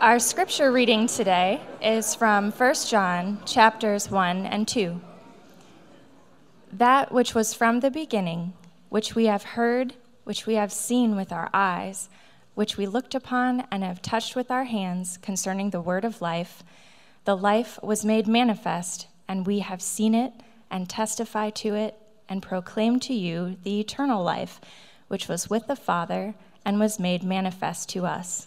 Our scripture reading today is from 1 John chapters 1 and 2. That which was from the beginning, which we have heard, which we have seen with our eyes, which we looked upon and have touched with our hands concerning the word of life, the life was made manifest, and we have seen it and testify to it and proclaim to you the eternal life, which was with the Father and was made manifest to us.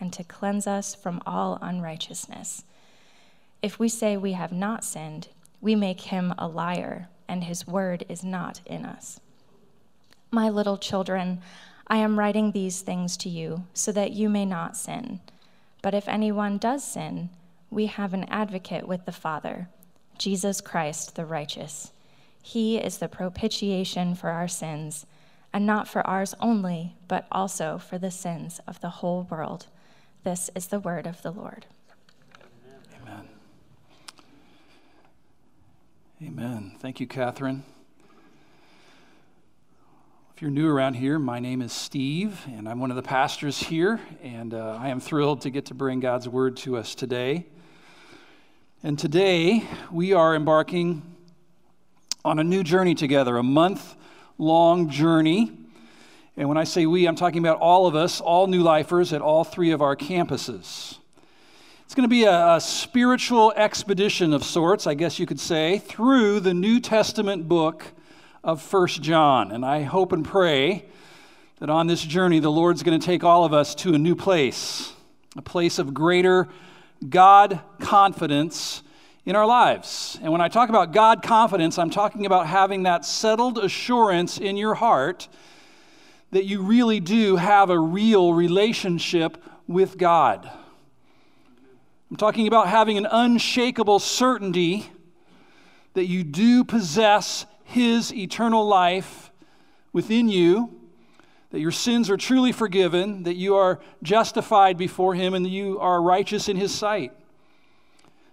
and to cleanse us from all unrighteousness. If we say we have not sinned, we make him a liar, and his word is not in us. My little children, I am writing these things to you so that you may not sin. But if anyone does sin, we have an advocate with the Father, Jesus Christ the righteous. He is the propitiation for our sins, and not for ours only, but also for the sins of the whole world. This is the word of the Lord. Amen. Amen. Thank you, Catherine. If you're new around here, my name is Steve, and I'm one of the pastors here, and I am thrilled to get to bring God's word to us today. And today, we are embarking on a new journey together, a month long journey. And when I say we, I'm talking about all of us, all new lifers at all three of our campuses. It's going to be a spiritual expedition of sorts, I guess you could say, through the New Testament book of 1 John. And I hope and pray that on this journey, the Lord's going to take all of us to a new place, a place of greater God confidence in our lives. And when I talk about God confidence, I'm talking about having that settled assurance in your heart that you really do have a real relationship with God. I'm talking about having an unshakable certainty that you do possess his eternal life within you, that your sins are truly forgiven, that you are justified before him, and that you are righteous in his sight.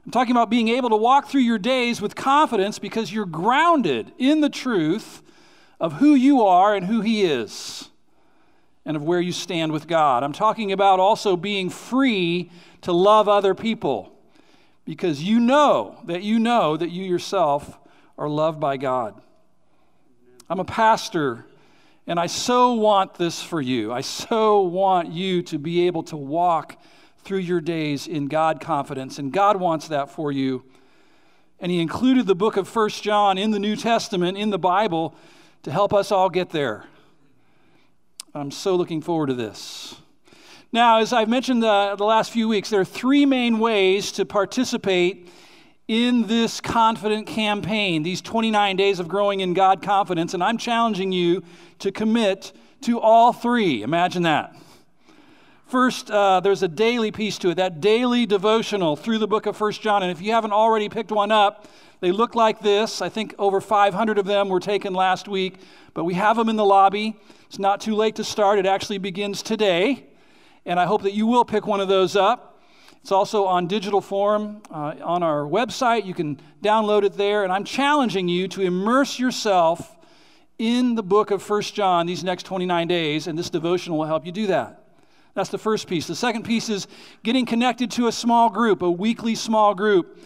I'm talking about being able to walk through your days with confidence because you're grounded in the truth of who you are and who he is and of where you stand with God. I'm talking about also being free to love other people because you know that you yourself are loved by God. I'm a pastor, and I so want this for you. I so want you to be able to walk through your days in God confidence, and God wants that for you. And he included the book of 1 John in the New Testament, in the Bible, to help us all get there. I'm so looking forward to this. Now, as I've mentioned the last few weeks, there are three main ways to participate in this confident campaign, these 29 days of growing in God confidence, and I'm challenging you to commit to all three. Imagine that. First, there's a daily piece to it, that daily devotional through the book of 1 John. And if you haven't already picked one up, they look like this. I think over 500 of them were taken last week, but we have them in the lobby. It's not too late to start. It actually begins today, and I hope that you will pick one of those up. It's also on digital form on our website. You can download it there, and I'm challenging you to immerse yourself in the book of 1 John these next 29 days, and this devotional will help you do that. That's the first piece. The second piece is getting connected to a small group, a weekly small group,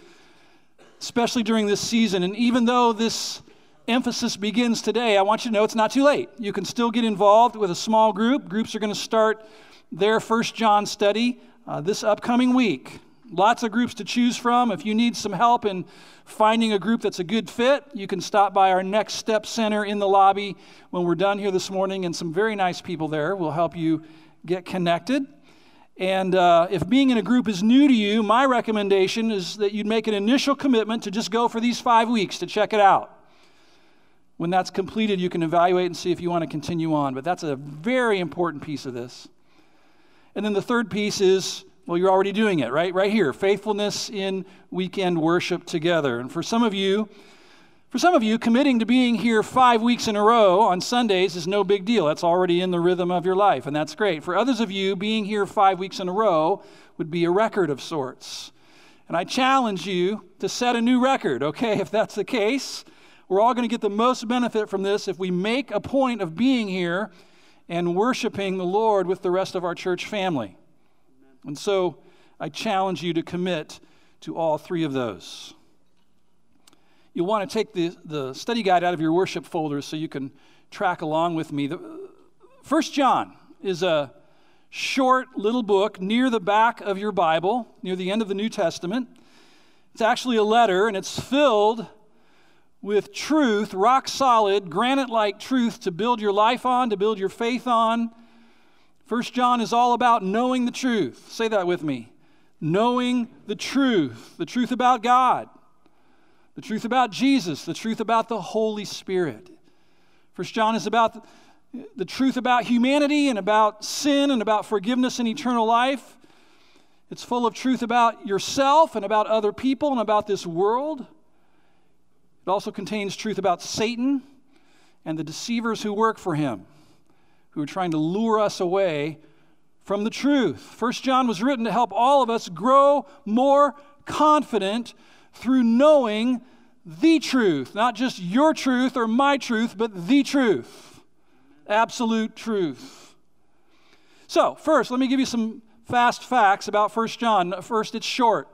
especially during this season. And even though this emphasis begins today, I want you to know it's not too late. You can still get involved with a small group. Groups are going to start their 1 John study this upcoming week. Lots of groups to choose from. If you need some help in finding a group that's a good fit, you can stop by our Next Step Center in the lobby when we're done here this morning, and some very nice people there will help you get connected. And if being in a group is new to you, my recommendation is that you'd make an initial commitment to just go for these 5 weeks to check it out. When that's completed, you can evaluate and see if you want to continue on. But that's a very important piece of this. And then the third piece is, well, you're already doing it, right? Right here, faithfulness in weekend worship together. And for some of you, committing to being here 5 weeks in a row on Sundays is no big deal. That's already in the rhythm of your life, and that's great. For others of you, being here 5 weeks in a row would be a record of sorts. And I challenge you to set a new record, okay? If that's the case, we're all going to get the most benefit from this if we make a point of being here and worshiping the Lord with the rest of our church family. And so I challenge you to commit to all three of those. You'll want to take the study guide out of your worship folder so you can track along with me. 1 John is a short little book near the back of your Bible, near the end of the New Testament. It's actually a letter, and it's filled with truth, rock solid, granite-like truth to build your life on, to build your faith on. 1 John is all about knowing the truth. Say that with me. Knowing the truth about God, the truth about Jesus, the truth about the Holy Spirit. 1 John is about the truth about humanity and about sin and about forgiveness and eternal life. It's full of truth about yourself and about other people and about this world. It also contains truth about Satan and the deceivers who work for him, who are trying to lure us away from the truth. 1 John was written to help all of us grow more confident through knowing the truth, not just your truth or my truth, but the truth, absolute truth. So first, let me give you some fast facts about 1 John. First, it's short,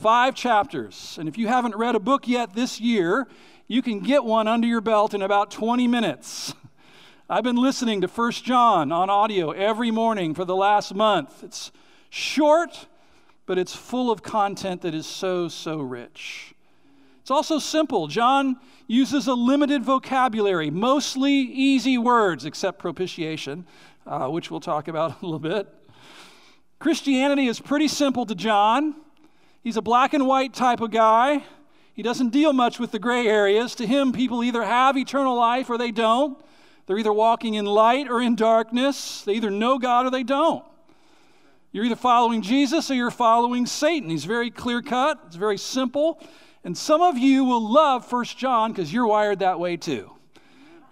5 chapters. And if you haven't read a book yet this year, you can get one under your belt in about 20 minutes. I've been listening to 1 John on audio every morning for the last month. It's short, but it's full of content that is so, so rich. It's also simple. John uses a limited vocabulary, mostly easy words, except propitiation, which we'll talk about a little bit. Christianity is pretty simple to John. He's a black and white type of guy. He doesn't deal much with the gray areas. To him, people either have eternal life or they don't. They're either walking in light or in darkness. They either know God or they don't. You're either following Jesus or you're following Satan. He's very clear-cut. It's very simple. And some of you will love 1 John because you're wired that way too.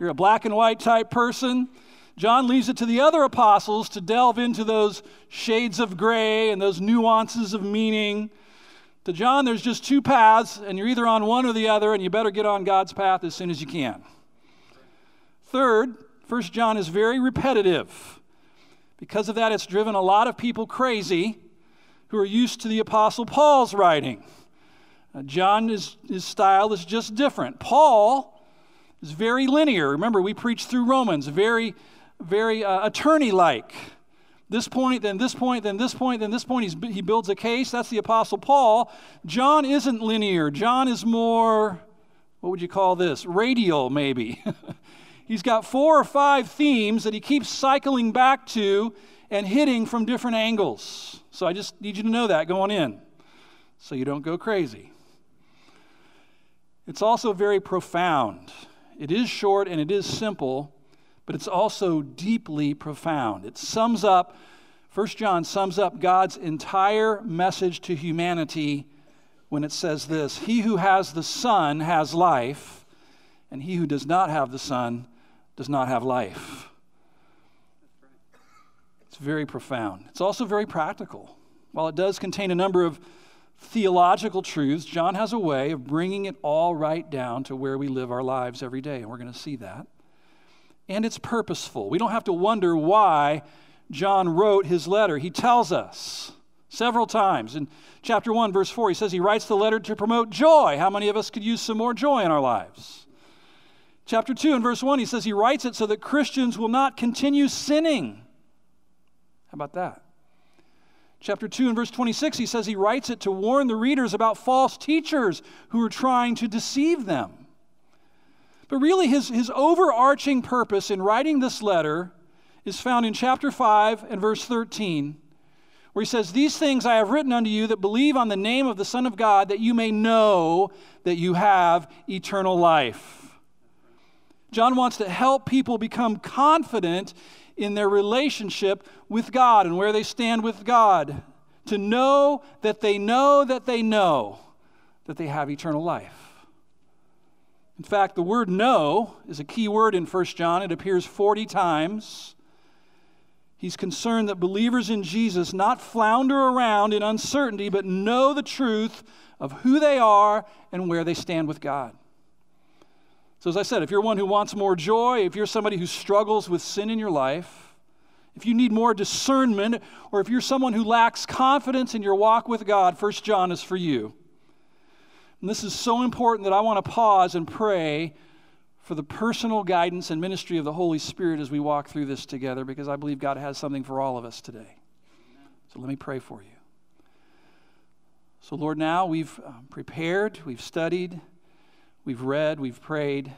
You're a black and white type person. John leaves it to the other apostles to delve into those shades of gray and those nuances of meaning. To John, there's just 2 paths, and you're either on one or the other, and you better get on God's path as soon as you can. Third, 1 John is very repetitive. Because of that, it's driven a lot of people crazy who are used to the Apostle Paul's writing. John's style is just different. Paul is very linear. Remember, we preached through Romans, very, very attorney-like. This point, then this point, then this point, then this point. He builds a case. That's the Apostle Paul. John isn't linear. John is more, what would you call this? Radial, maybe. He's got 4 or 5 themes that he keeps cycling back to and hitting from different angles. So I just need you to know that going in so you don't go crazy. It's also very profound. It is short and it is simple, but it's also deeply profound. 1 John sums up God's entire message to humanity when it says this: "He who has the Son has life, and he who does not have the Son does not have life." It's very profound. It's also very practical. While it does contain a number of theological truths, John has a way of bringing it all right down to where we live our lives every day, and we're going to see that. And it's purposeful. We don't have to wonder why John wrote his letter. He tells us several times. In chapter 1, verse 4, he says he writes the letter to promote joy. How many of us could use some more joy in our lives? Chapter 2 and verse 1, he says he writes it so that Christians will not continue sinning. How about that? Chapter 2 and verse 26, he says he writes it to warn the readers about false teachers who are trying to deceive them. But really his overarching purpose in writing this letter is found in chapter 5 and verse 13, where he says, "These things I have written unto you that believe on the name of the Son of God, that you may know that you have eternal life." John wants to help people become confident in their relationship with God and where they stand with God, to know that they know that they know that they have eternal life. In fact, the word "know" is a key word in 1 John. It appears 40 times. He's concerned that believers in Jesus not flounder around in uncertainty, but know the truth of who they are and where they stand with God. So as I said, if you're one who wants more joy, if you're somebody who struggles with sin in your life, if you need more discernment, or if you're someone who lacks confidence in your walk with God, 1 John is for you. And this is so important that I want to pause and pray for the personal guidance and ministry of the Holy Spirit as we walk through this together, because I believe God has something for all of us today. So let me pray for you. So Lord, now we've prepared, we've studied, we've read, we've prayed,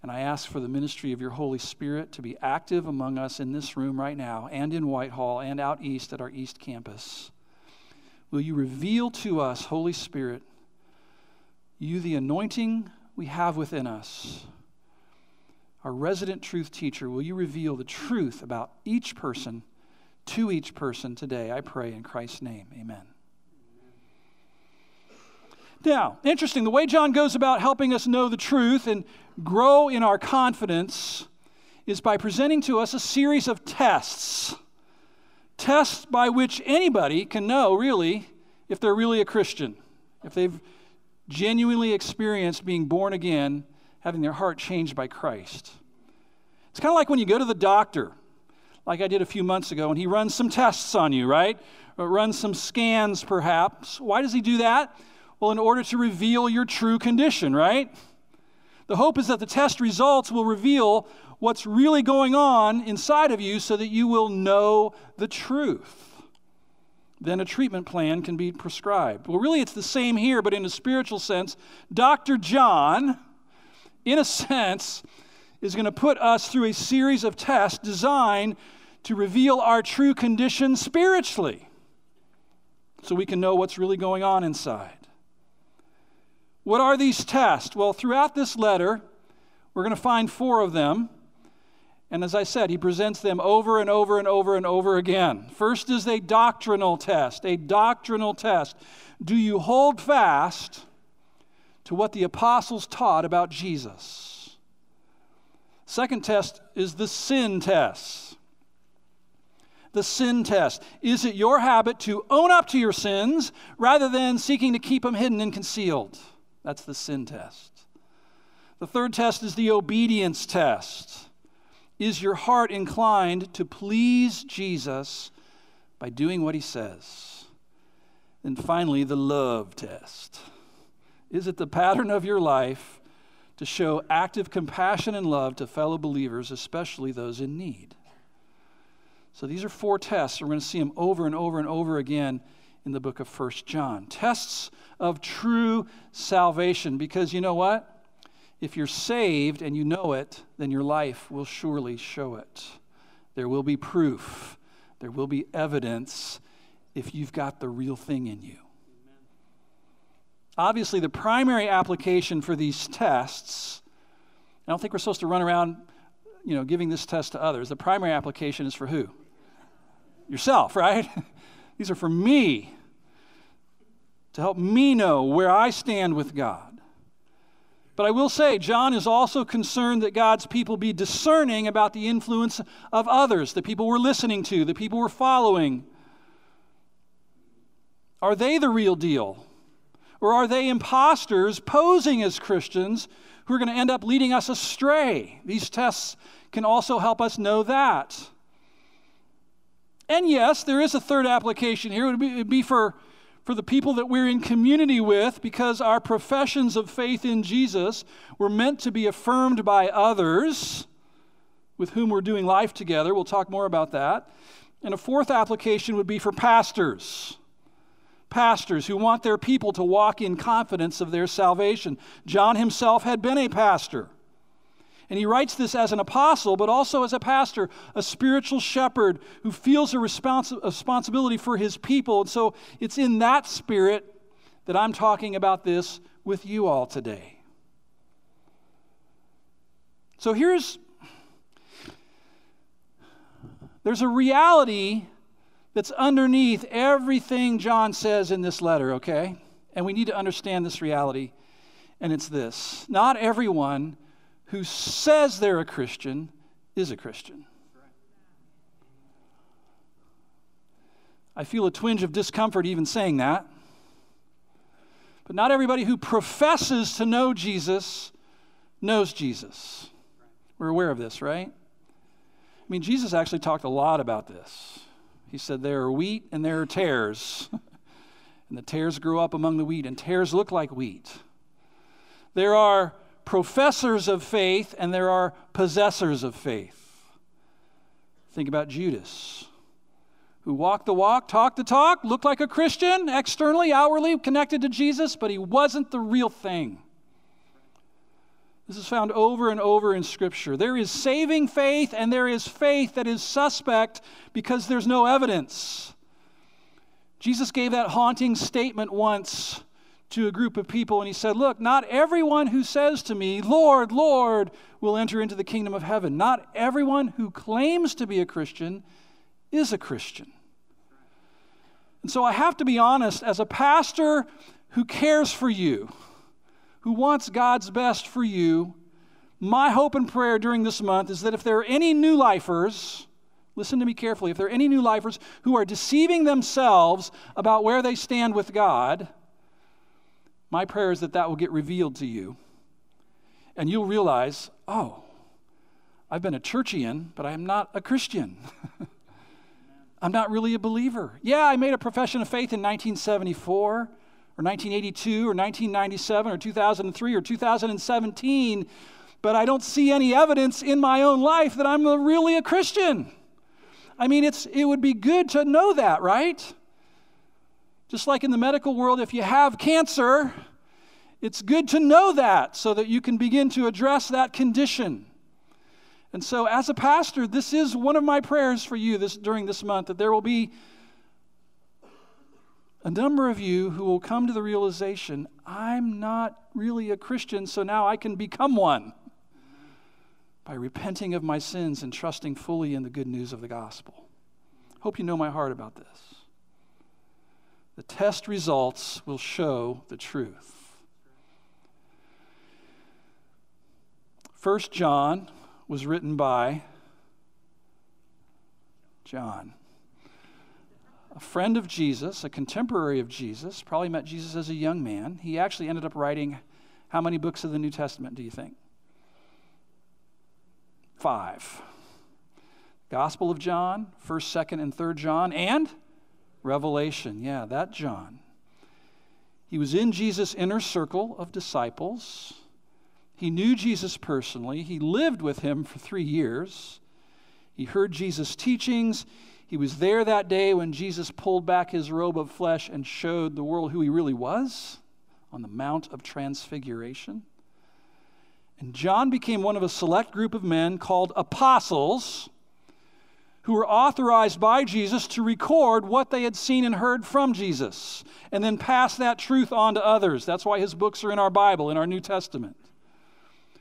and I ask for the ministry of your Holy Spirit to be active among us in this room right now, and in Whitehall, and out east at our east campus. Will you reveal to us, Holy Spirit, you the anointing we have within us, our resident truth teacher? Will you reveal the truth about each person to each person today? I pray in Christ's name, amen. Now, interesting, the way John goes about helping us know the truth and grow in our confidence is by presenting to us a series of tests. Tests by which anybody can know, really, if they're really a Christian, if they've genuinely experienced being born again, having their heart changed by Christ. It's kind of like when you go to the doctor, like I did a few months ago, and he runs some tests on you, right? Or runs some scans, perhaps. Why does he do that? Well, in order to reveal your true condition, right? The hope is that the test results will reveal what's really going on inside of you so that you will know the truth. Then a treatment plan can be prescribed. Well, really, it's the same here, but in a spiritual sense, Dr. John, in a sense, is going to put us through a series of tests designed to reveal our true condition spiritually so we can know what's really going on inside. What are these tests? Well, throughout this letter, we're going to find four of them. And as I said, he presents them over and over and over and over again. First is a doctrinal test, a doctrinal test. Do you hold fast to what the apostles taught about Jesus? Second test is the sin test. The sin test. Is it your habit to own up to your sins rather than seeking to keep them hidden and concealed? That's the sin test. The third test is the obedience test. Is your heart inclined to please Jesus by doing what he says? And finally, the love test. Is it the pattern of your life to show active compassion and love to fellow believers, especially those in need? So these are four tests. We're going to see them over and over and over again in the book of 1 John. Tests of true salvation, because you know what? If you're saved and you know it, then your life will surely show it. There will be proof. There will be evidence if you've got the real thing in you. Amen. Obviously, the primary application for these tests, I don't think we're supposed to run around, giving this test to others. The primary application is for who? Yourself, right? These are for me, to help me know where I stand with God. But I will say, John is also concerned that God's people be discerning about the influence of others, the people we're listening to, the people we're following. Are they the real deal? Or are they imposters posing as Christians who are going to end up leading us astray? These tests can also help us know that. And yes, there is a third application here. It would be for the people that we're in community with, because our professions of faith in Jesus were meant to be affirmed by others with whom we're doing life together. We'll talk more about that. And a fourth application would be for pastors. Pastors who want their people to walk in confidence of their salvation. John himself had been a pastor. And he writes this as an apostle, but also as a pastor, a spiritual shepherd who feels a responsibility for his people. And so it's in that spirit that I'm talking about this with you all today. So there's a reality that's underneath everything John says in this letter, okay? And we need to understand this reality, and it's this. Not everyone who says they're a Christian is a Christian. I feel a twinge of discomfort even saying that. But not everybody who professes to know Jesus knows Jesus. We're aware of this, right? I mean, Jesus actually talked a lot about this. He said, there are wheat and there are tares. And the tares grow up among the wheat, and tares look like wheat. There are professors of faith, and there are possessors of faith. Think about Judas, who walked the walk, talked the talk, looked like a Christian, externally, outwardly, connected to Jesus, but he wasn't the real thing. This is found over and over in Scripture. There is saving faith, and there is faith that is suspect because there's no evidence. Jesus gave that haunting statement once to a group of people, and he said, look, not everyone who says to me, Lord, Lord, will enter into the kingdom of heaven. Not everyone who claims to be a Christian is a Christian. And so I have to be honest, as a pastor who cares for you, who wants God's best for you, my hope and prayer during this month is that if there are any new lifers, listen to me carefully, if there are any new lifers who are deceiving themselves about where they stand with God, my prayer is that that will get revealed to you. And you'll realize, oh, I've been a churchian, but I'm not a Christian. I'm not really a believer. Yeah, I made a profession of faith in 1974 or 1982 or 1997 or 2003 or 2017, but I don't see any evidence in my own life that I'm really a Christian. I mean, it would be good to know that, right? Just like in the medical world, if you have cancer, it's good to know that so that you can begin to address that condition. And so as a pastor, this is one of my prayers for you during this month, that there will be a number of you who will come to the realization, I'm not really a Christian, so now I can become one by repenting of my sins and trusting fully in the good news of the gospel. Hope you know my heart about this. The test results will show the truth. 1 John was written by John, a friend of Jesus, a contemporary of Jesus, probably met Jesus as a young man. He actually ended up writing how many books of the New Testament, do you think? 5. Gospel of John, 1st, 2nd, and 3rd John, and Revelation, yeah, that John. He was in Jesus' inner circle of disciples. He knew Jesus personally. He lived with him for 3 years. He heard Jesus' teachings. He was there that day when Jesus pulled back his robe of flesh and showed the world who he really was on the Mount of Transfiguration. And John became one of a select group of men called apostles, who were authorized by Jesus to record what they had seen and heard from Jesus and then pass that truth on to others. That's why his books are in our Bible, in our New Testament.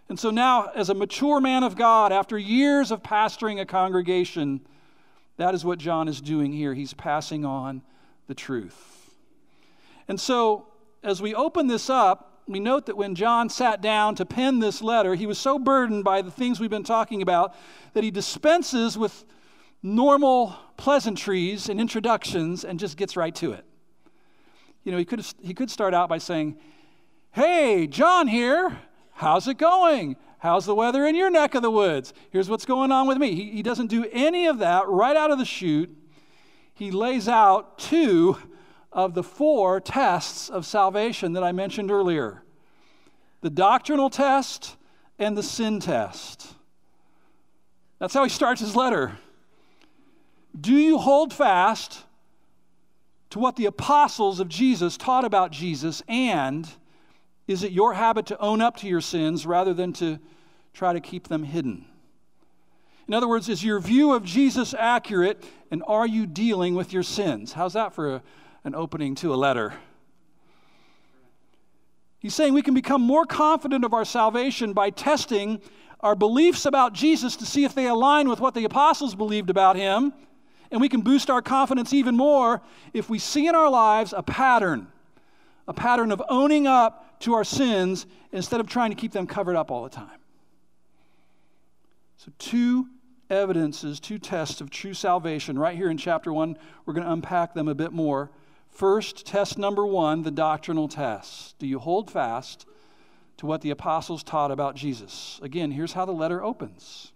And so now, as a mature man of God, after years of pastoring a congregation, that is what John is doing here. He's passing on the truth. And so, as we open this up, we note that when John sat down to pen this letter, he was so burdened by the things we've been talking about that he dispenses with normal pleasantries and introductions and just gets right to it. You know, he could start out by saying, hey, John here, how's it going? How's the weather in your neck of the woods? Here's what's going on with me. He doesn't do any of that right out of the chute. He lays out 2 of the 4 tests of salvation that I mentioned earlier. The doctrinal test and the sin test. That's how he starts his letter. do you hold fast to what the apostles of Jesus taught about Jesus? And is it your habit to own up to your sins rather than to try to keep them hidden? In other words, is your view of Jesus accurate, and are you dealing with your sins? How's that for an opening to a letter? He's saying we can become more confident of our salvation by testing our beliefs about Jesus to see if they align with what the apostles believed about him. And we can boost our confidence even more if we see in our lives a pattern of owning up to our sins instead of trying to keep them covered up all the time. So two evidences, two tests of true salvation right here in chapter 1. We're going to unpack them a bit more. First, test number 1, the doctrinal test. Do you hold fast to what the apostles taught about Jesus? Again, here's how the letter opens.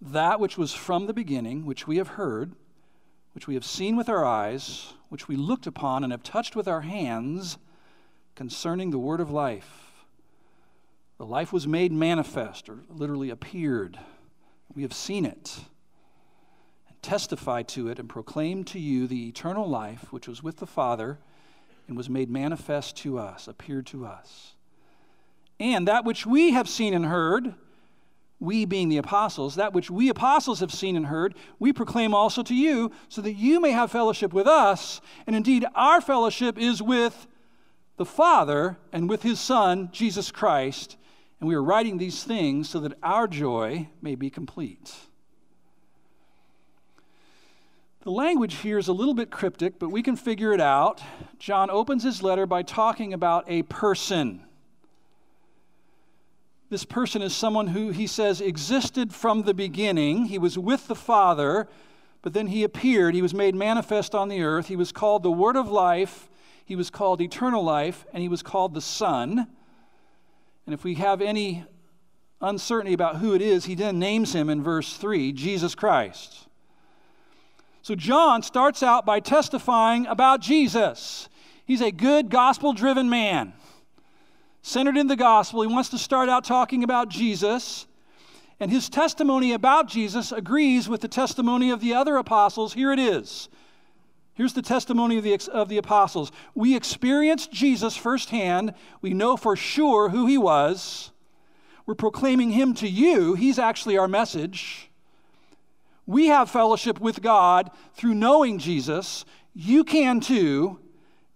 That which was from the beginning, which we have heard, which we have seen with our eyes, which we looked upon and have touched with our hands, concerning the word of life. The life was made manifest, or literally appeared. We have seen it, testify to it, and proclaim to you the eternal life which was with the Father and was made manifest to us, appeared to us. And that which we have seen and heard, we being the apostles, that which we apostles have seen and heard, we proclaim also to you, so that you may have fellowship with us. And indeed, our fellowship is with the Father and with his Son, Jesus Christ. And we are writing these things so that our joy may be complete. The language here is a little bit cryptic, but we can figure it out. John opens his letter by talking about a person. This person is someone who, he says, existed from the beginning. He was with the Father, but then he appeared. He was made manifest on the earth. He was called the Word of Life. He was called Eternal Life, and he was called the Son. And if we have any uncertainty about who it is, he then names him in verse 3, Jesus Christ. So John starts out by testifying about Jesus. He's a good, gospel-driven man. Centered in the gospel, he wants to start out talking about Jesus. And his testimony about Jesus agrees with the testimony of the other apostles. Here it is. Here's the testimony of the apostles. We experienced Jesus firsthand. We know for sure who he was. We're proclaiming him to you. He's actually our message. We have fellowship with God through knowing Jesus. You can too.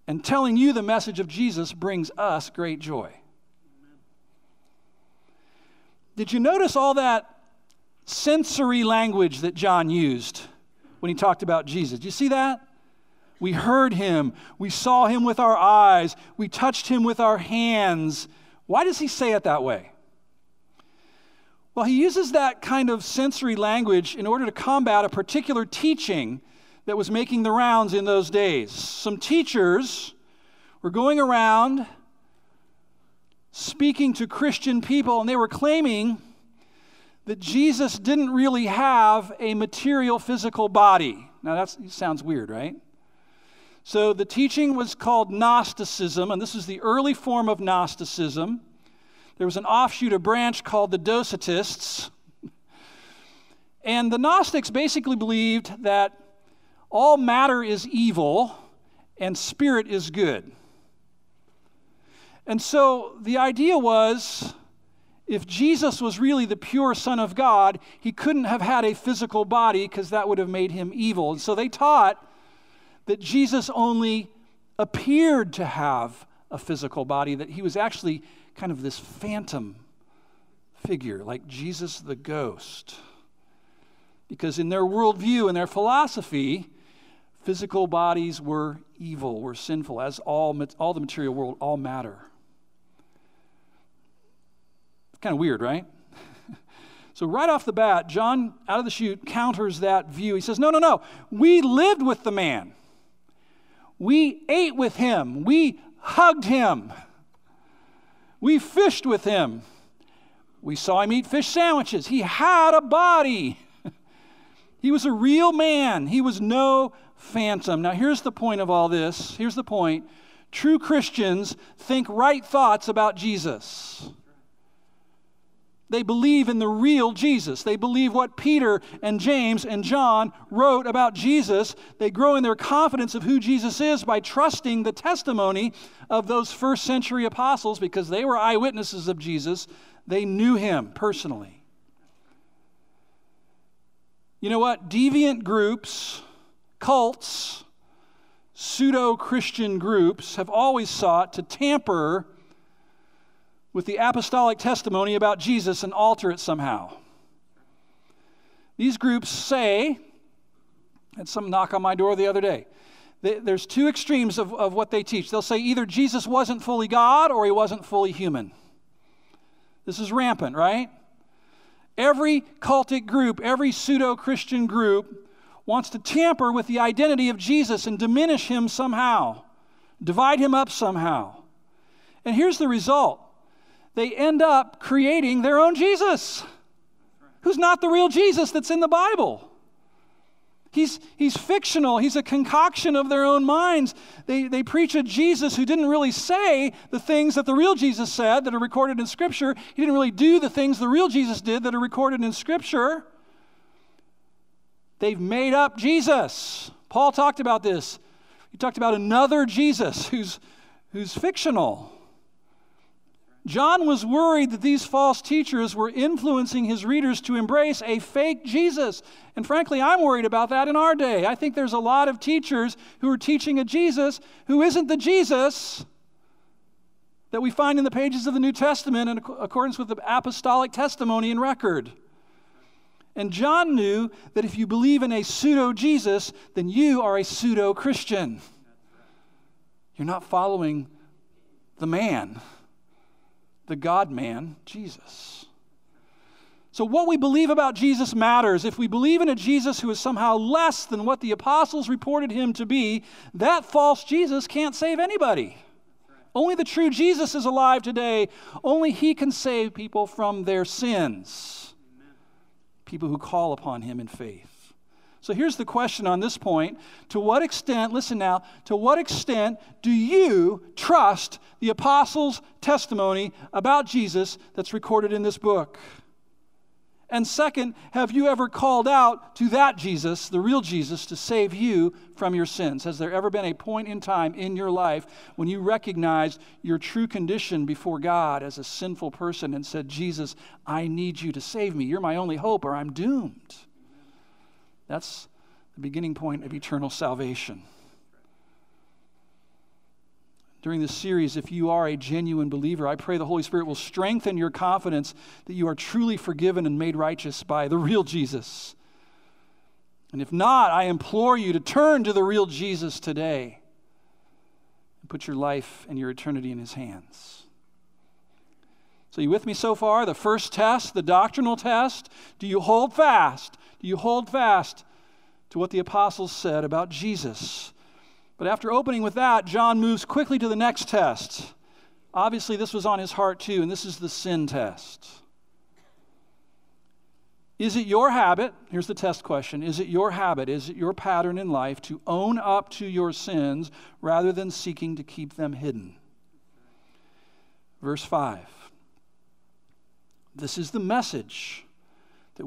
And telling you the message of Jesus brings us great joy. Amen. Did you notice all that sensory language that John used when he talked about Jesus? Did you see that? We heard him. We saw him with our eyes. We touched him with our hands. Why does he say it that way? Well, he uses that kind of sensory language in order to combat a particular teaching that was making the rounds in those days. Some teachers were going around speaking to Christian people, and they were claiming that Jesus didn't really have a material physical body. Now, that sounds weird, right? So the teaching was called Gnosticism, and this is the early form of Gnosticism. There was an offshoot, a branch called the Docetists. And the Gnostics basically believed that all matter is evil and spirit is good. And so the idea was, if Jesus was really the pure Son of God, he couldn't have had a physical body because that would have made him evil. And so they taught that Jesus only appeared to have a physical body, that he was actually kind of this phantom figure, like Jesus the ghost. Because in their worldview, in their philosophy, physical bodies were evil, were sinful, as all the material world, all matter. Kind of weird, right? So right off the bat, John, out of the chute, counters that view. He says, no. We lived with the man. We ate with him. We hugged him. We fished with him. We saw him eat fish sandwiches. He had a body. He was a real man. He was no phantom. Now, here's the point of all this. Here's the point. True Christians think right thoughts about Jesus. They believe in the real Jesus. They believe what Peter and James and John wrote about Jesus. They grow in their confidence of who Jesus is by trusting the testimony of those first century apostles because they were eyewitnesses of Jesus. They knew him personally. You know what? Deviant groups, cults, pseudo-Christian groups have always sought to tamper with the apostolic testimony about Jesus and alter it somehow. These groups say, and some knock on my door the other day, there's two extremes of what they teach. They'll say either Jesus wasn't fully God or he wasn't fully human. This is rampant, right? Every cultic group, every pseudo-Christian group wants to tamper with the identity of Jesus and diminish him somehow, divide him up somehow. And here's the result. They end up creating their own Jesus, who's not the real Jesus that's in the Bible. He's fictional. He's a concoction of their own minds. They preach a Jesus who didn't really say the things that the real Jesus said that are recorded in Scripture. He didn't really do the things the real Jesus did that are recorded in Scripture. They've made up Jesus. Paul talked about this. He talked about another Jesus who's fictional. John was worried that these false teachers were influencing his readers to embrace a fake Jesus. And frankly, I'm worried about that in our day. I think there's a lot of teachers who are teaching a Jesus who isn't the Jesus that we find in the pages of the New Testament in accordance with the apostolic testimony and record. And John knew that if you believe in a pseudo-Jesus, then you are a pseudo-Christian. You're not following the man, the God-man, Jesus. So what we believe about Jesus matters. If we believe in a Jesus who is somehow less than what the apostles reported him to be, that false Jesus can't save anybody. Only the true Jesus is alive today. Only he can save people from their sins. People who call upon him in faith. So here's the question on this point. To what extent, listen now, to what extent do you trust the apostles' testimony about Jesus that's recorded in this book? And second, have you ever called out to that Jesus, the real Jesus, to save you from your sins? Has there ever been a point in time in your life when you recognized your true condition before God as a sinful person and said, Jesus, I need you to save me. You're my only hope or I'm doomed. That's the beginning point of eternal salvation. During this series, if you are a genuine believer, I pray the Holy Spirit will strengthen your confidence that you are truly forgiven and made righteous by the real Jesus. And if not, I implore you to turn to the real Jesus today and put your life and your eternity in his hands. So you with me so far? The first test, the doctrinal test. Do you hold fast? Do you hold fast to what the apostles said about Jesus? But after opening with that, John moves quickly to the next test. Obviously, this was on his heart too, and this is the sin test. Is it your habit, here's the test question, is it your habit, is it your pattern in life to own up to your sins rather than seeking to keep them hidden? Verse 5. This is the message that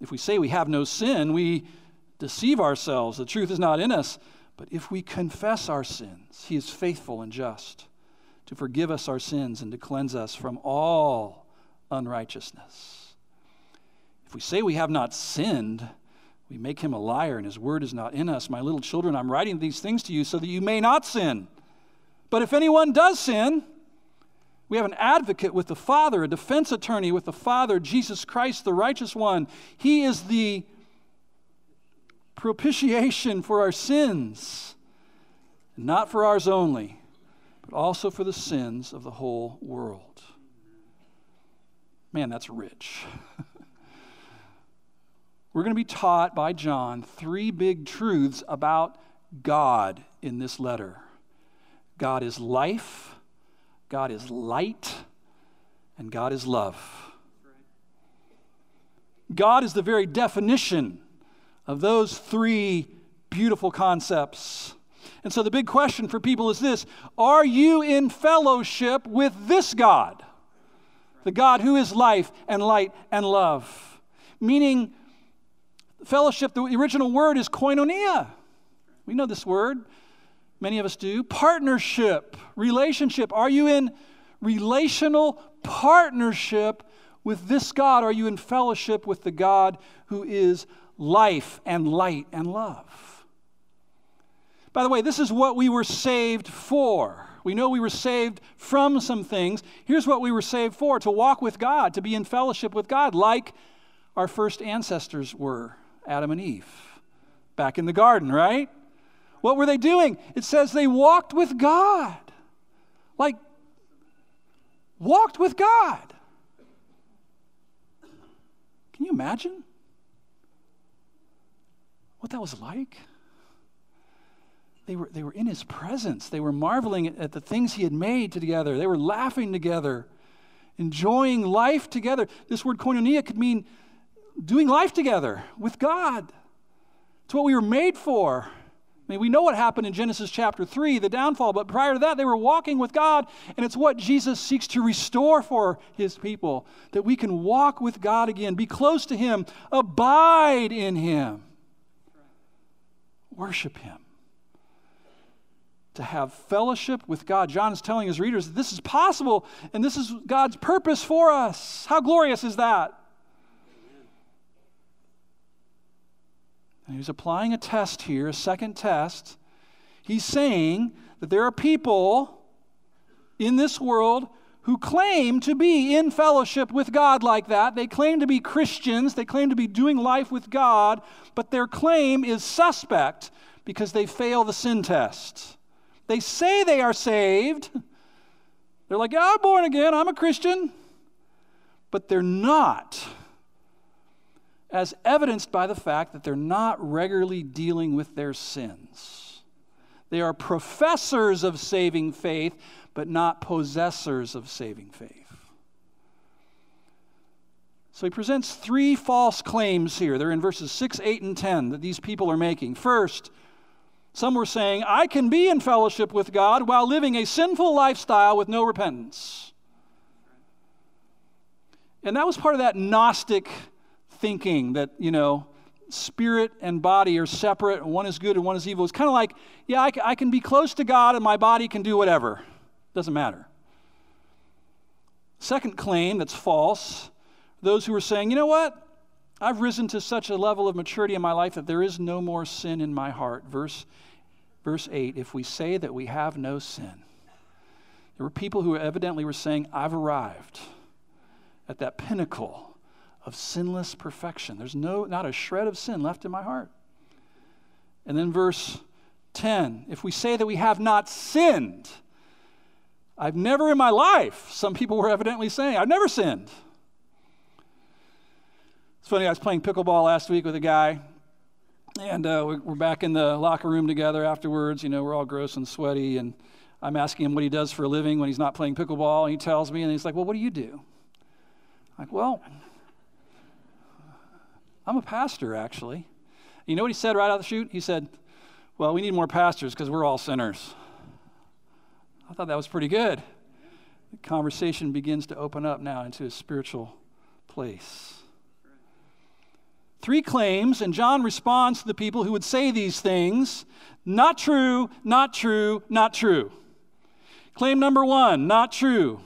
If we say we have no sin, we deceive ourselves. The truth is not in us. But if we confess our sins, he is faithful and just to forgive us our sins and to cleanse us from all unrighteousness. If we say we have not sinned, we make him a liar, and his word is not in us. My little children, I'm writing these things to you so that you may not sin. But if anyone does sin, we have an advocate with the Father, a defense attorney with the Father, Jesus Christ, the righteous one. He is the propitiation for our sins, not for ours only, but also for the sins of the whole world. Man, that's rich. We're going to be taught by John three big truths about God in this letter. God is life, God is light, and God is love. God is the very definition of those three beautiful concepts. And so the big question for people is this: are you in fellowship with this God? The God who is life and light and love. Meaning, fellowship, the original word is koinonia. We know this word. Many of us do. Partnership, relationship. Are you in relational partnership with this God? Are you in fellowship with the God who is life and light and love? By the way, this is what we were saved for. We know we were saved from some things. Here's what we were saved for: to walk with God, to be in fellowship with God, like our first ancestors were, Adam and Eve, back in the garden, right? What were they doing? It says they walked with God. Like, walked with God. Can you imagine what that was like? They were in his presence. They were marveling at the things he had made together. They were laughing together, enjoying life together. This word koinonia could mean doing life together with God. It's what we were made for. I mean, we know what happened in Genesis chapter 3, the downfall, but prior to that, they were walking with God, and it's what Jesus seeks to restore for his people, that we can walk with God again, be close to him, abide in him, worship him, to have fellowship with God. John is telling his readers that this is possible, and this is God's purpose for us. How glorious is that? And he's applying a test here, a second test. He's saying that there are people in this world who claim to be in fellowship with God like that. They claim to be Christians. They claim to be doing life with God, but their claim is suspect because they fail the sin test. They say they are saved. They're like, yeah, I'm born again, I'm a Christian. But they're not, as evidenced by the fact that they're not regularly dealing with their sins. They are professors of saving faith, but not possessors of saving faith. So he presents three false claims here. They're in verses 6, 8, and 10 that these people are making. First, some were saying, I can be in fellowship with God while living a sinful lifestyle with no repentance. And that was part of that Gnostic thinking that, you know, spirit and body are separate, and one is good and one is evil. It's kind of like, yeah, I can be close to God and my body can do whatever. Doesn't matter. Second claim that's false, those who are saying, you know what? I've risen to such a level of maturity in my life that there is no more sin in my heart. Verse 8, if we say that we have no sin. There were people who evidently were saying, I've arrived at that pinnacle of sinless perfection. There's not a shred of sin left in my heart. And then verse 10, if we say that we have not sinned, I've never in my life, some people were evidently saying, I've never sinned. It's funny, I was playing pickleball last week with a guy, and we're back in the locker room together afterwards. You know, we're all gross and sweaty, and I'm asking him what he does for a living when he's not playing pickleball, and he tells me, and he's like, well, what do you do? I'm like, well, I'm a pastor, actually. You know what he said right out of the chute? He said, well, we need more pastors because we're all sinners. I thought that was pretty good. The conversation begins to open up now into a spiritual place. Three claims, and John responds to the people who would say these things. Not true, not true, not true. Claim number one, not true.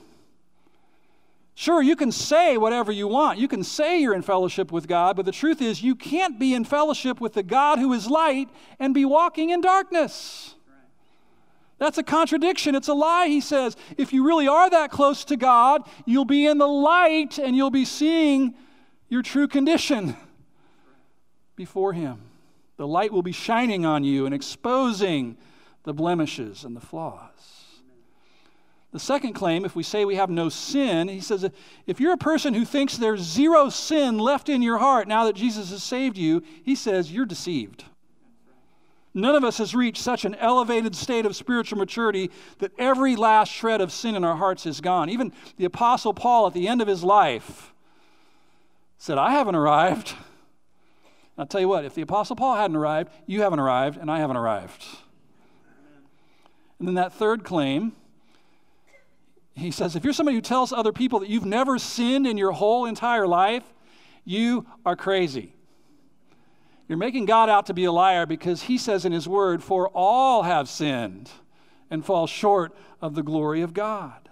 Sure, you can say whatever you want. You can say you're in fellowship with God, but the truth is you can't be in fellowship with the God who is light and be walking in darkness. That's a contradiction. It's a lie, he says. If you really are that close to God, you'll be in the light and you'll be seeing your true condition before him. The light will be shining on you and exposing the blemishes and the flaws. The second claim, if we say we have no sin, he says, if you're a person who thinks there's zero sin left in your heart now that Jesus has saved you, he says you're deceived. None of us has reached such an elevated state of spiritual maturity that every last shred of sin in our hearts is gone. Even the Apostle Paul at the end of his life said, I haven't arrived. And I'll tell you what, if the Apostle Paul hadn't arrived, you haven't arrived, and I haven't arrived. And then that third claim, he says, if you're somebody who tells other people that you've never sinned in your whole entire life, you are crazy. You're making God out to be a liar because he says in his word, for all have sinned and fall short of the glory of God.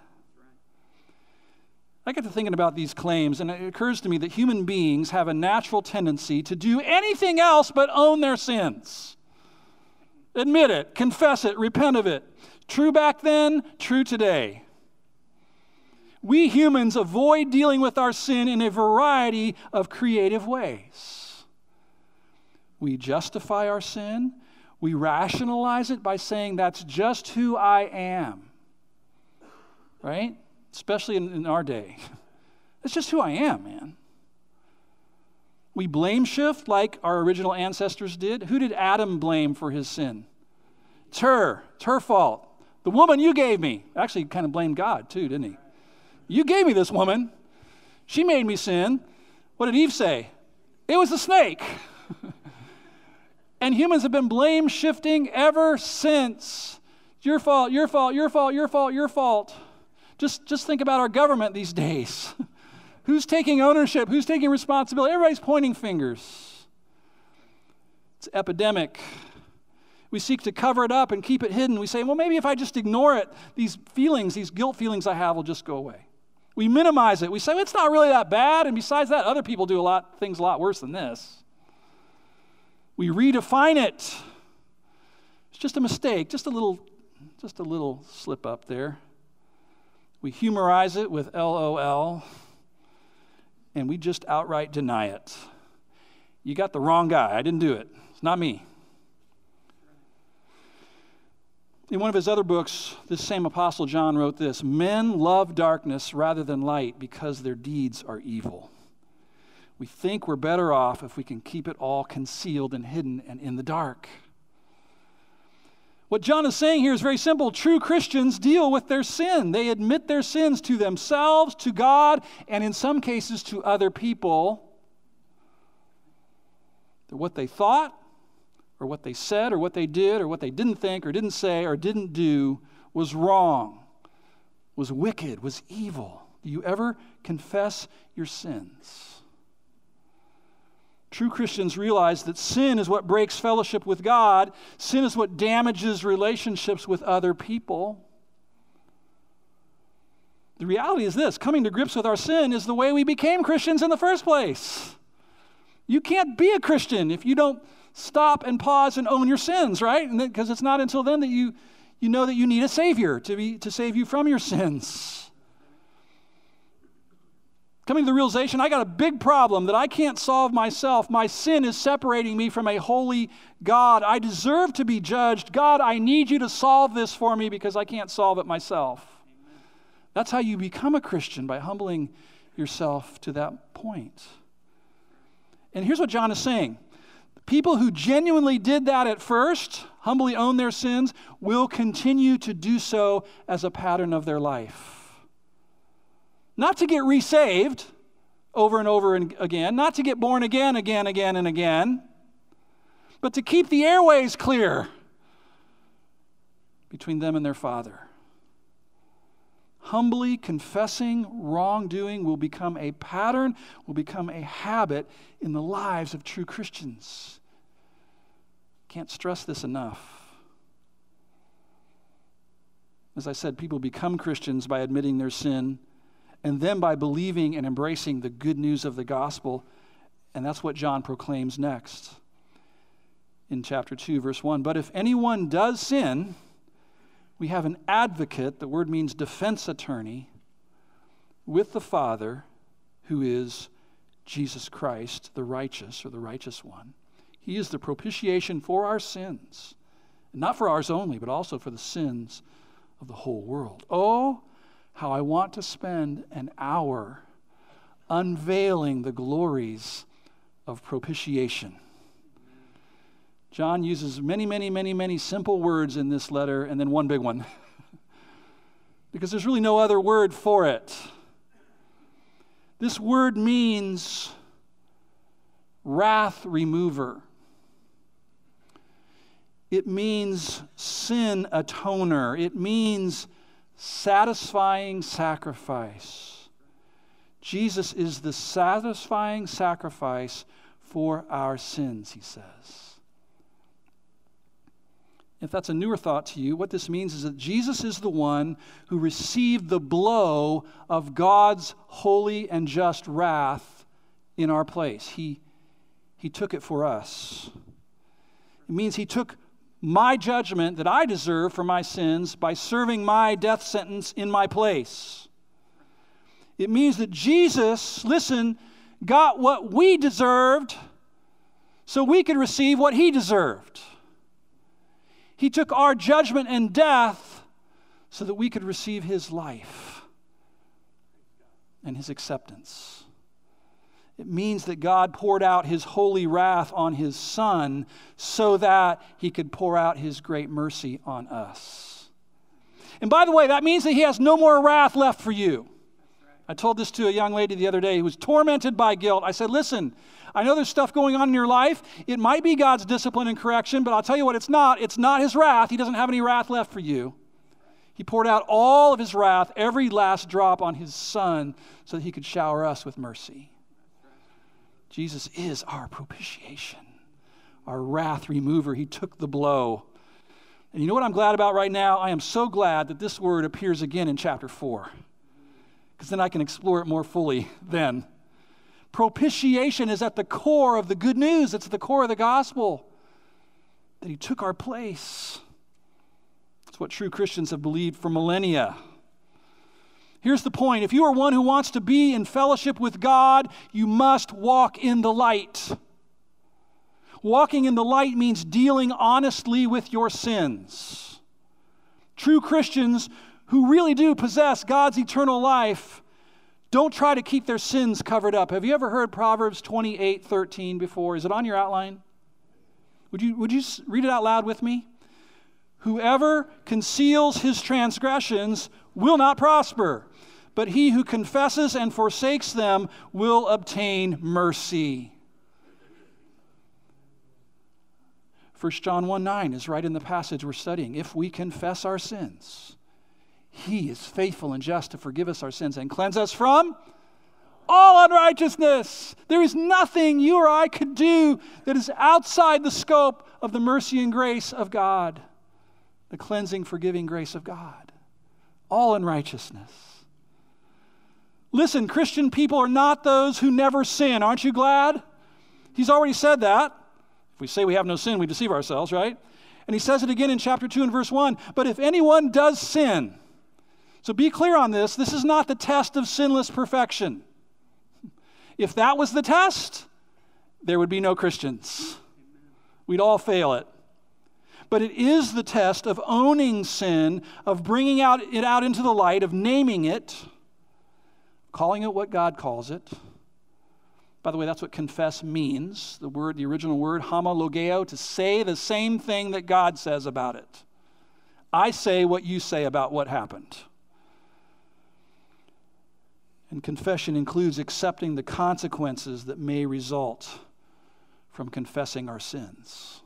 I get to thinking about these claims, and it occurs to me that human beings have a natural tendency to do anything else but own their sins. Admit it, confess it, repent of it. True back then, true today. We humans avoid dealing with our sin in a variety of creative ways. We justify our sin. We rationalize it by saying, that's just who I am. Right? Especially in our day. That's just who I am, man. We blame shift like our original ancestors did. Who did Adam blame for his sin? It's her. It's her fault. The woman you gave me. Actually, he kind of blamed God too, didn't he? You gave me this woman. She made me sin. What did Eve say? It was the snake. And humans have been blame shifting ever since. Your fault, your fault, your fault, your fault, your fault. Just think about our government these days. Who's taking ownership? Who's taking responsibility? Everybody's pointing fingers. It's an epidemic. We seek to cover it up and keep it hidden. We say, well, maybe if I just ignore it, these feelings, these guilt feelings I have will just go away. We minimize it. We say, well, it's not really that bad. And besides that, other people do things a lot worse than this. We redefine it. It's just a mistake, just a little slip up there. We humorize it with LOL, and we just outright deny it. You got the wrong guy. I didn't do it. It's not me. In one of his other books, this same Apostle John wrote this: men love darkness rather than light because their deeds are evil. We think we're better off if we can keep it all concealed and hidden and in the dark. What John is saying here is very simple. True Christians deal with their sin. They admit their sins to themselves, to God, and in some cases to other people. They're what they thought, or what they said, or what they did, or what they didn't think, or didn't say, or didn't do was wrong, was wicked, was evil. Do you ever confess your sins? True Christians realize that sin is what breaks fellowship with God. Sin is what damages relationships with other people. The reality is this: coming to grips with our sin is the way we became Christians in the first place. You can't be a Christian if you don't stop and pause and own your sins, right? Because it's not until then that you know that you need a Savior to save you from your sins. Coming to the realization, I got a big problem that I can't solve myself. My sin is separating me from a holy God. I deserve to be judged. God, I need you to solve this for me because I can't solve it myself. Amen. That's how you become a Christian, by humbling yourself to that point. And here's what John is saying. People who genuinely did that at first, humbly own their sins, will continue to do so as a pattern of their life. Not to get resaved over and over again, not to get born again, but to keep the airways clear between them and their Father. Humbly confessing wrongdoing will become a pattern, will become a habit in the lives of true Christians. Can't stress this enough. As I said, people become Christians by admitting their sin and then by believing and embracing the good news of the gospel. And that's what John proclaims next in chapter 2, verse 1. But if anyone does sin, we have an advocate, the word means defense attorney, with the Father, who is Jesus Christ, the righteous, or the righteous one. He is the propitiation for our sins, and not for ours only, but also for the sins of the whole world. Oh, how I want to spend an hour unveiling the glories of propitiation. John uses many simple words in this letter, and then one big one, because there's really no other word for it. This word means wrath remover. It means sin atoner. It means satisfying sacrifice. Jesus is the satisfying sacrifice for our sins, he says. If that's a newer thought to you, what this means is that Jesus is the one who received the blow of God's holy and just wrath in our place. He took it for us. It means he took my judgment that I deserve for my sins by serving my death sentence in my place. It means that Jesus, listen, got what we deserved so we could receive what he deserved. He took our judgment and death so that we could receive his life and his acceptance. It means that God poured out his holy wrath on his Son so that he could pour out his great mercy on us. And by the way, that means that he has no more wrath left for you. I told this to a young lady the other day who was tormented by guilt. I said, listen, I know there's stuff going on in your life. It might be God's discipline and correction, but I'll tell you what, it's not. It's not his wrath. He doesn't have any wrath left for you. He poured out all of his wrath, every last drop, on his Son so that he could shower us with mercy. Jesus is our propitiation, our wrath remover. He took the blow. And you know what I'm glad about right now? I am so glad that this word appears again in chapter 4, because then I can explore it more fully then. Propitiation is at the core of the good news. It's at the core of the gospel, that he took our place. It's what true Christians have believed for millennia. Here's the point. If you are one who wants to be in fellowship with God, you must walk in the light. Walking in the light means dealing honestly with your sins. True Christians who really do possess God's eternal life don't try to keep their sins covered up. Have you ever heard Proverbs 28:13 before? Is it on your outline? Would you read it out loud with me? Whoever conceals his transgressions will not prosper, but he who confesses and forsakes them will obtain mercy. 1 John 1:9 is right in the passage we're studying. If we confess our sins, he is faithful and just to forgive us our sins and cleanse us from all unrighteousness. There is nothing you or I could do that is outside the scope of the mercy and grace of God. The cleansing, forgiving grace of God. All unrighteousness. Listen, Christian people are not those who never sin. Aren't you glad? He's already said that. If we say we have no sin, we deceive ourselves, right? And he says it again in chapter 2 and verse 1. But if anyone does sin, so be clear on this, this is not the test of sinless perfection. If that was the test, there would be no Christians. We'd all fail it. But it is the test of owning sin, of bringing it out into the light, of naming it, calling it what God calls it. By the way, that's what confess means. The original word, homologeo, to say the same thing that God says about it. I say what you say about what happened. And confession includes accepting the consequences that may result from confessing our sins.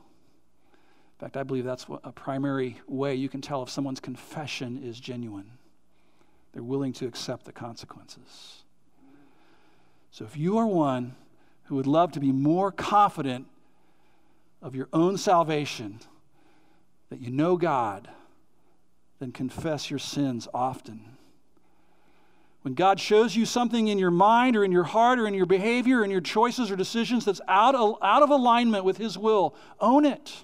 In fact, I believe that's a primary way you can tell if someone's confession is genuine. They're willing to accept the consequences. So if you are one who would love to be more confident of your own salvation, that you know God, then confess your sins often. When God shows you something in your mind or in your heart or in your behavior or in your choices or decisions that's out of alignment with his will, own it.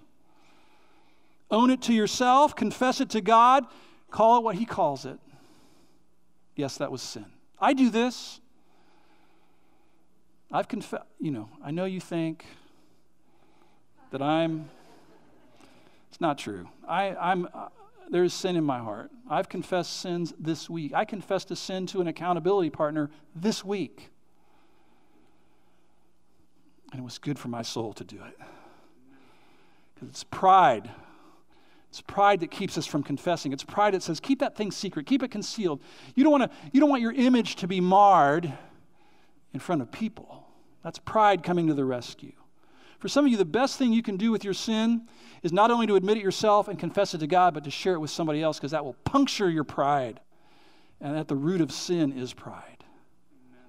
Own it to yourself, confess it to God, call it what he calls it. Yes, that was sin. I do this. I've confessed, I know you think that it's not true. I, I'm, there is sin in my heart. I've confessed sins this week. I confessed a sin to an accountability partner this week. And it was good for my soul to do it. Because it's pride. It's pride that keeps us from confessing. It's pride that says, keep that thing secret. Keep it concealed. You don't want your image to be marred in front of people. That's pride coming to the rescue. For some of you, the best thing you can do with your sin is not only to admit it yourself and confess it to God, but to share it with somebody else, because that will puncture your pride. And at the root of sin is pride. Amen.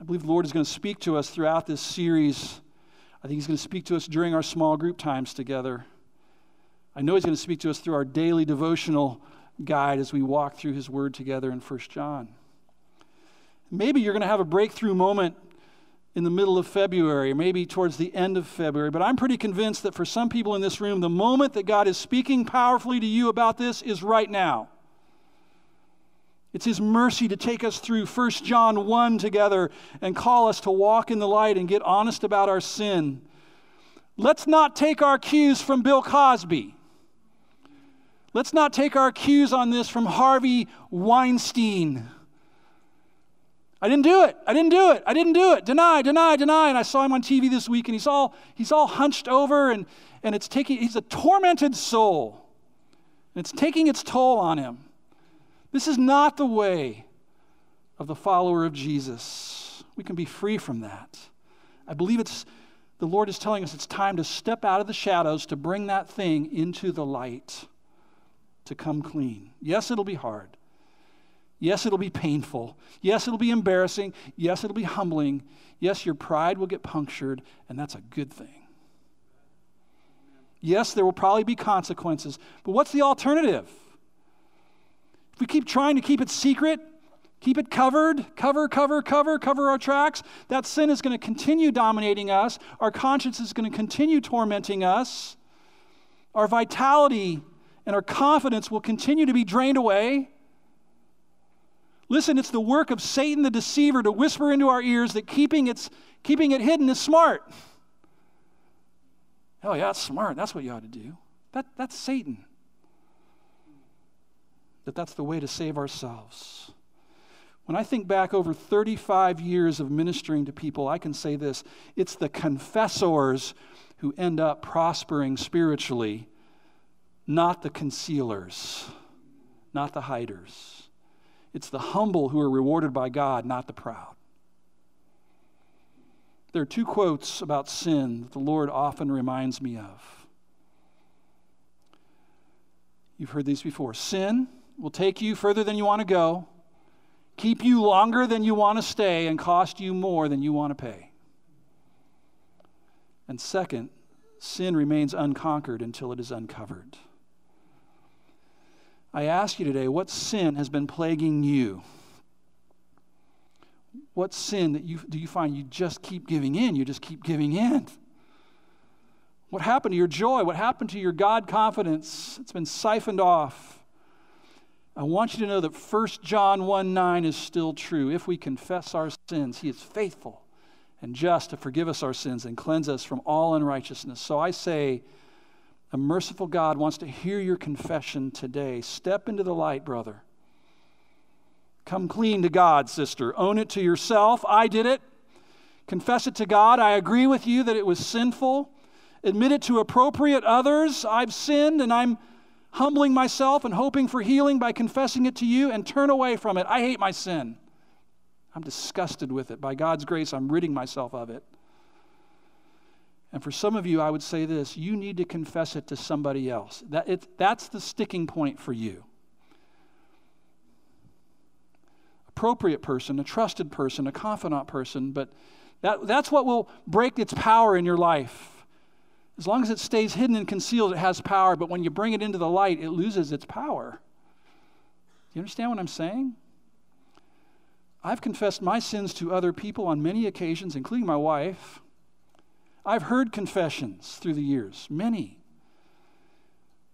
I believe the Lord is going to speak to us throughout this series. I think he's going to speak to us during our small group times together. I know he's going to speak to us through our daily devotional guide as we walk through his word together in 1 John. Maybe you're going to have a breakthrough moment in the middle of February, maybe towards the end of February, but I'm pretty convinced that for some people in this room, the moment that God is speaking powerfully to you about this is right now. It's his mercy to take us through 1 John 1 together and call us to walk in the light and get honest about our sin. Let's not take our cues from Bill Cosby. Let's not take our cues on this from Harvey Weinstein. I didn't do it. Deny. And I saw him on TV this week, and he's all hunched over, and he's a tormented soul. And it's taking its toll on him. This is not the way of the follower of Jesus. We can be free from that. I believe the Lord is telling us it's time to step out of the shadows to bring that thing into the light, to come clean. Yes, it'll be hard. Yes, it'll be painful. Yes, it'll be embarrassing. Yes, it'll be humbling. Yes, your pride will get punctured, and that's a good thing. Yes, there will probably be consequences, but what's the alternative? If we keep trying to keep it secret, keep it covered, cover our tracks, that sin is going to continue dominating us. Our conscience is going to continue tormenting us. Our vitality and our confidence will continue to be drained away. Listen, it's the work of Satan the deceiver to whisper into our ears that keeping it hidden is smart. Oh yeah, it's smart. That's what you ought to do. That's Satan. That's the way to save ourselves. When I think back over 35 years of ministering to people, I can say this: it's the confessors who end up prospering spiritually, not the concealers, not the hiders. It's the humble who are rewarded by God, not the proud. There are two quotes about sin that the Lord often reminds me of. You've heard these before. Sin will take you further than you want to go, keep you longer than you want to stay, and cost you more than you want to pay. And second, sin remains unconquered until it is uncovered. I ask you today, what sin has been plaguing you? What sin that do you find you just keep giving in? You just keep giving in. What happened to your joy? What happened to your God confidence? It's been siphoned off. I want you to know that 1 John 1:9 is still true. If we confess our sins, he is faithful and just to forgive us our sins and cleanse us from all unrighteousness. So I say, a merciful God wants to hear your confession today. Step into the light, brother. Come clean to God, sister. Own it to yourself. I did it. Confess it to God. I agree with you that it was sinful. Admit it to appropriate others. I've sinned, and I'm humbling myself and hoping for healing by confessing it to you, and turn away from it. I hate my sin. I'm disgusted with it. By God's grace, I'm ridding myself of it. And for some of you, I would say this: you need to confess it to somebody else. That's the sticking point for you. Appropriate person, a trusted person, a confidant person, but that's what will break its power in your life. As long as it stays hidden and concealed, it has power. But when you bring it into the light, it loses its power. Do you understand what I'm saying? I've confessed my sins to other people on many occasions, including my wife. I've heard confessions through the years, many.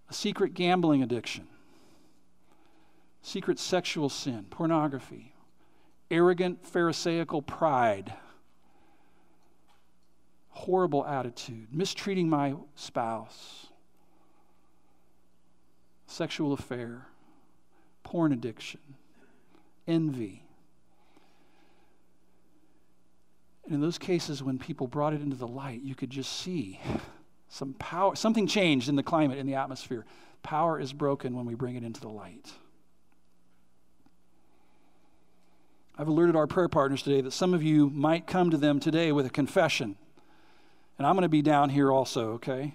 A secret gambling addiction, secret sexual sin, pornography, arrogant, pharisaical pride, horrible attitude, mistreating my spouse, sexual affair, porn addiction, envy. And in those cases, when people brought it into the light, you could just see some power, something changed in the climate, in the atmosphere. Power is broken when we bring it into the light. I've alerted our prayer partners today that some of you might come to them today with a confession. And I'm going to be down here also, okay?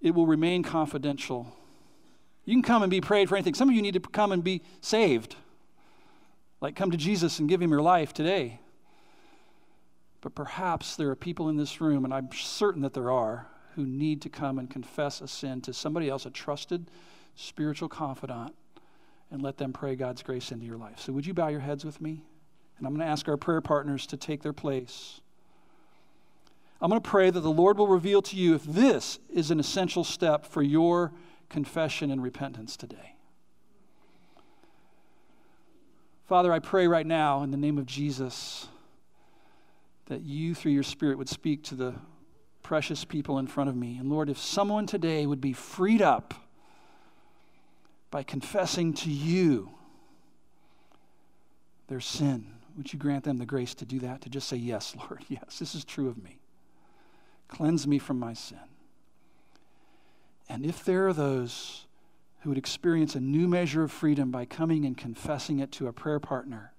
It will remain confidential. You can come and be prayed for anything. Some of you need to come and be saved. Like come to Jesus and give him your life today. But perhaps there are people in this room, and I'm certain that there are, who need to come and confess a sin to somebody else, a trusted spiritual confidant, and let them pray God's grace into your life. So would you bow your heads with me? And I'm going to ask our prayer partners to take their place. I'm going to pray that the Lord will reveal to you if this is an essential step for your confession and repentance today. Father, I pray right now in the name of Jesus that you, through your Spirit, would speak to the precious people in front of me. And Lord, if someone today would be freed up by confessing to you their sin, would you grant them the grace to do that, to just say, yes, Lord, yes, this is true of me. Cleanse me from my sin. And if there are those who would experience a new measure of freedom by coming and confessing it to a prayer partner,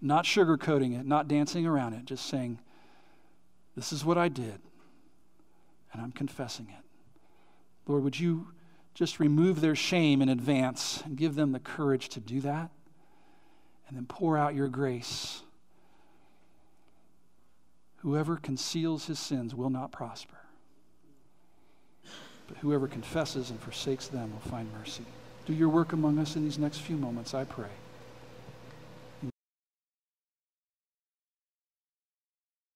not sugarcoating it, not dancing around it, just saying, this is what I did, and I'm confessing it. Lord, would you just remove their shame in advance and give them the courage to do that, and then pour out your grace. Whoever conceals his sins will not prosper, but whoever confesses and forsakes them will find mercy. Do your work among us in these next few moments, I pray.